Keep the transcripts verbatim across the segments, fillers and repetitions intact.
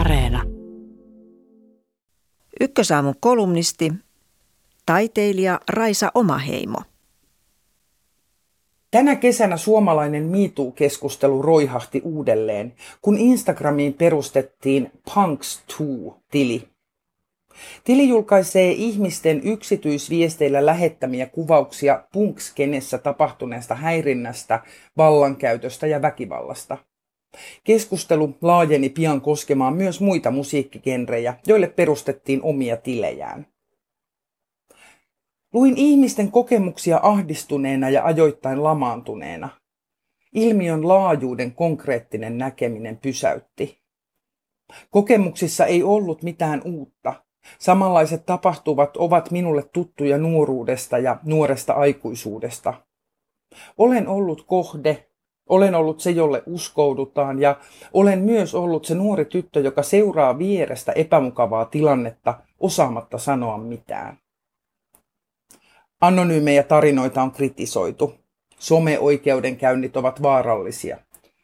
Areena. Ykkösaamun kolumnisti, taiteilija Raisa Omaheimo. Tänä kesänä suomalainen MeToo-keskustelu roihahti uudelleen, kun Instagramiin perustettiin Punkstoo-tili. Tili julkaisee ihmisten yksityisviesteillä lähettämiä kuvauksia punkskenessä tapahtuneesta häirinnästä, vallankäytöstä ja väkivallasta. Keskustelu laajeni pian koskemaan myös muita musiikkigenrejä, joille perustettiin omia tilejään. Luin ihmisten kokemuksia ahdistuneena ja ajoittain lamaantuneena. Ilmiön laajuuden konkreettinen näkeminen pysäytti. Kokemuksissa ei ollut mitään uutta. Samanlaiset tapahtuvat ovat minulle tuttuja nuoruudesta ja nuoresta aikuisuudesta. Olen ollut kohde, olen ollut se, jolle uskoudutaan, ja olen myös ollut se nuori tyttö, joka seuraa vierestä epämukavaa tilannetta osaamatta sanoa mitään. Anonyymejä tarinoita on kritisoitu. Some-oikeudenkäynnit ovat vaarallisia.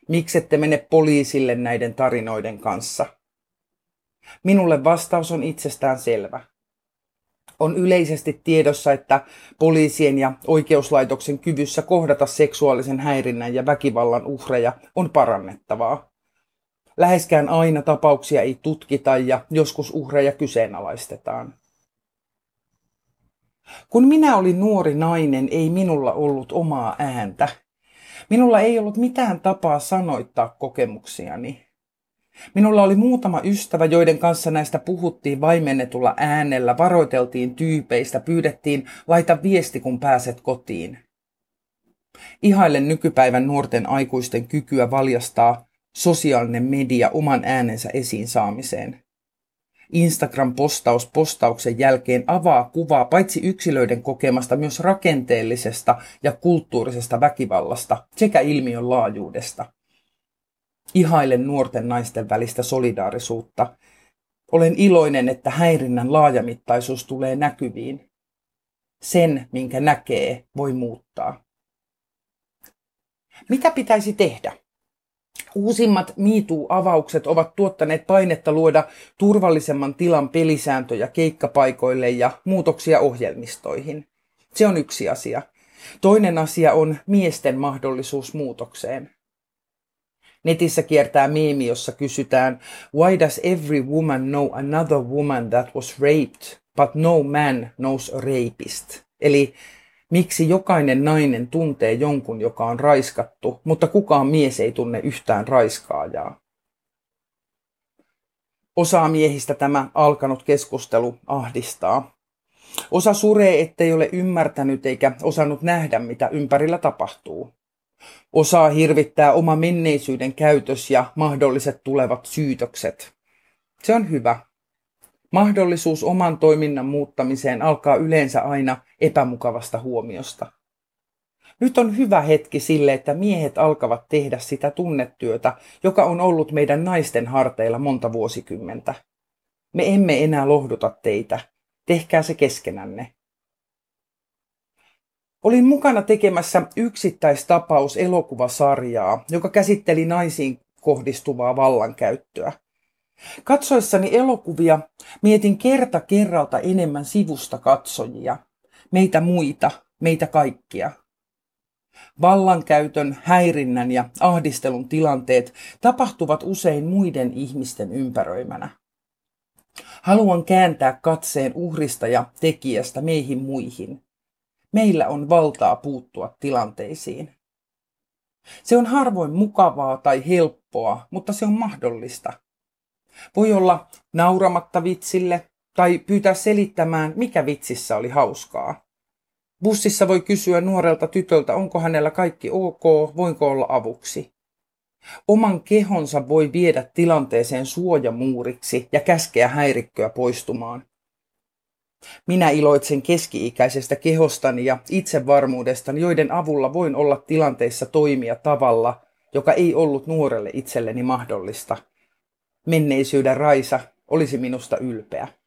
Miksette mene poliisille näiden tarinoiden kanssa? Minulle vastaus on itsestään selvä. On yleisesti tiedossa, että poliisien ja oikeuslaitoksen kyvyssä kohdata seksuaalisen häirinnän ja väkivallan uhreja on parannettavaa. Läheskään aina tapauksia ei tutkita ja joskus uhreja kyseenalaistetaan. Kun minä olin nuori nainen, ei minulla ollut omaa ääntä. Minulla ei ollut mitään tapaa sanoittaa kokemuksiani. Minulla oli muutama ystävä, joiden kanssa näistä puhuttiin vaimennetulla äänellä, varoiteltiin tyypeistä, pyydettiin laita viesti, kun pääset kotiin. Ihailen nykypäivän nuorten aikuisten kykyä valjastaa sosiaalinen media oman äänensä esiin saamiseen. Instagram-postaus postauksen jälkeen avaa kuvaa paitsi yksilöiden kokemasta myös rakenteellisesta ja kulttuurisesta väkivallasta sekä ilmiön laajuudesta. Ihailen nuorten naisten välistä solidaarisuutta. Olen iloinen, että häirinnän laajamittaisuus tulee näkyviin. Sen, minkä näkee, voi muuttaa. Mitä pitäisi tehdä? Uusimmat MeToo-avaukset ovat tuottaneet painetta luoda turvallisemman tilan pelisääntöjä keikkapaikoille ja muutoksia ohjelmistoihin. Se on yksi asia. Toinen asia on miesten mahdollisuus muutokseen. Netissä kiertää meemi, jossa kysytään, why does every woman know another woman that was raped, but no man knows a rapist? Eli miksi jokainen nainen tuntee jonkun, joka on raiskattu, mutta kukaan mies ei tunne yhtään raiskaajaa? Osaa miehistä tämä alkanut keskustelu ahdistaa. Osa suree, ettei ole ymmärtänyt eikä osannut nähdä, mitä ympärillä tapahtuu. Osaa hirvittää oma menneisyyden käytös ja mahdolliset tulevat syytökset. Se on hyvä. Mahdollisuus oman toiminnan muuttamiseen alkaa yleensä aina epämukavasta huomiosta. Nyt on hyvä hetki sille, että miehet alkavat tehdä sitä tunnetyötä, joka on ollut meidän naisten harteilla monta vuosikymmentä. Me emme enää lohduta teitä. Tehkää se keskenänne. Olin mukana tekemässä yksittäistapaus-elokuvasarjaa, joka käsitteli naisiin kohdistuvaa vallankäyttöä. Katsoessani elokuvia mietin kerta kerralta enemmän sivusta katsojia, meitä muita, meitä kaikkia. Vallankäytön, häirinnän ja ahdistelun tilanteet tapahtuvat usein muiden ihmisten ympäröimänä. Haluan kääntää katseen uhrista ja tekijästä meihin muihin. Meillä on valtaa puuttua tilanteisiin. Se on harvoin mukavaa tai helppoa, mutta se on mahdollista. Voi olla nauramatta vitsille tai pyytää selittämään, mikä vitsissä oli hauskaa. Bussissa voi kysyä nuorelta tytöltä, onko hänellä kaikki ok, voinko olla avuksi. Oman kehonsa voi viedä tilanteeseen suojamuuriksi ja käskeä häirikköä poistumaan. Minä iloitsen keski-ikäisestä kehostani ja itsevarmuudestani, joiden avulla voin olla tilanteissa toimia tavalla, joka ei ollut nuorelle itselleni mahdollista. Menneisyyden Raisa olisi minusta ylpeä.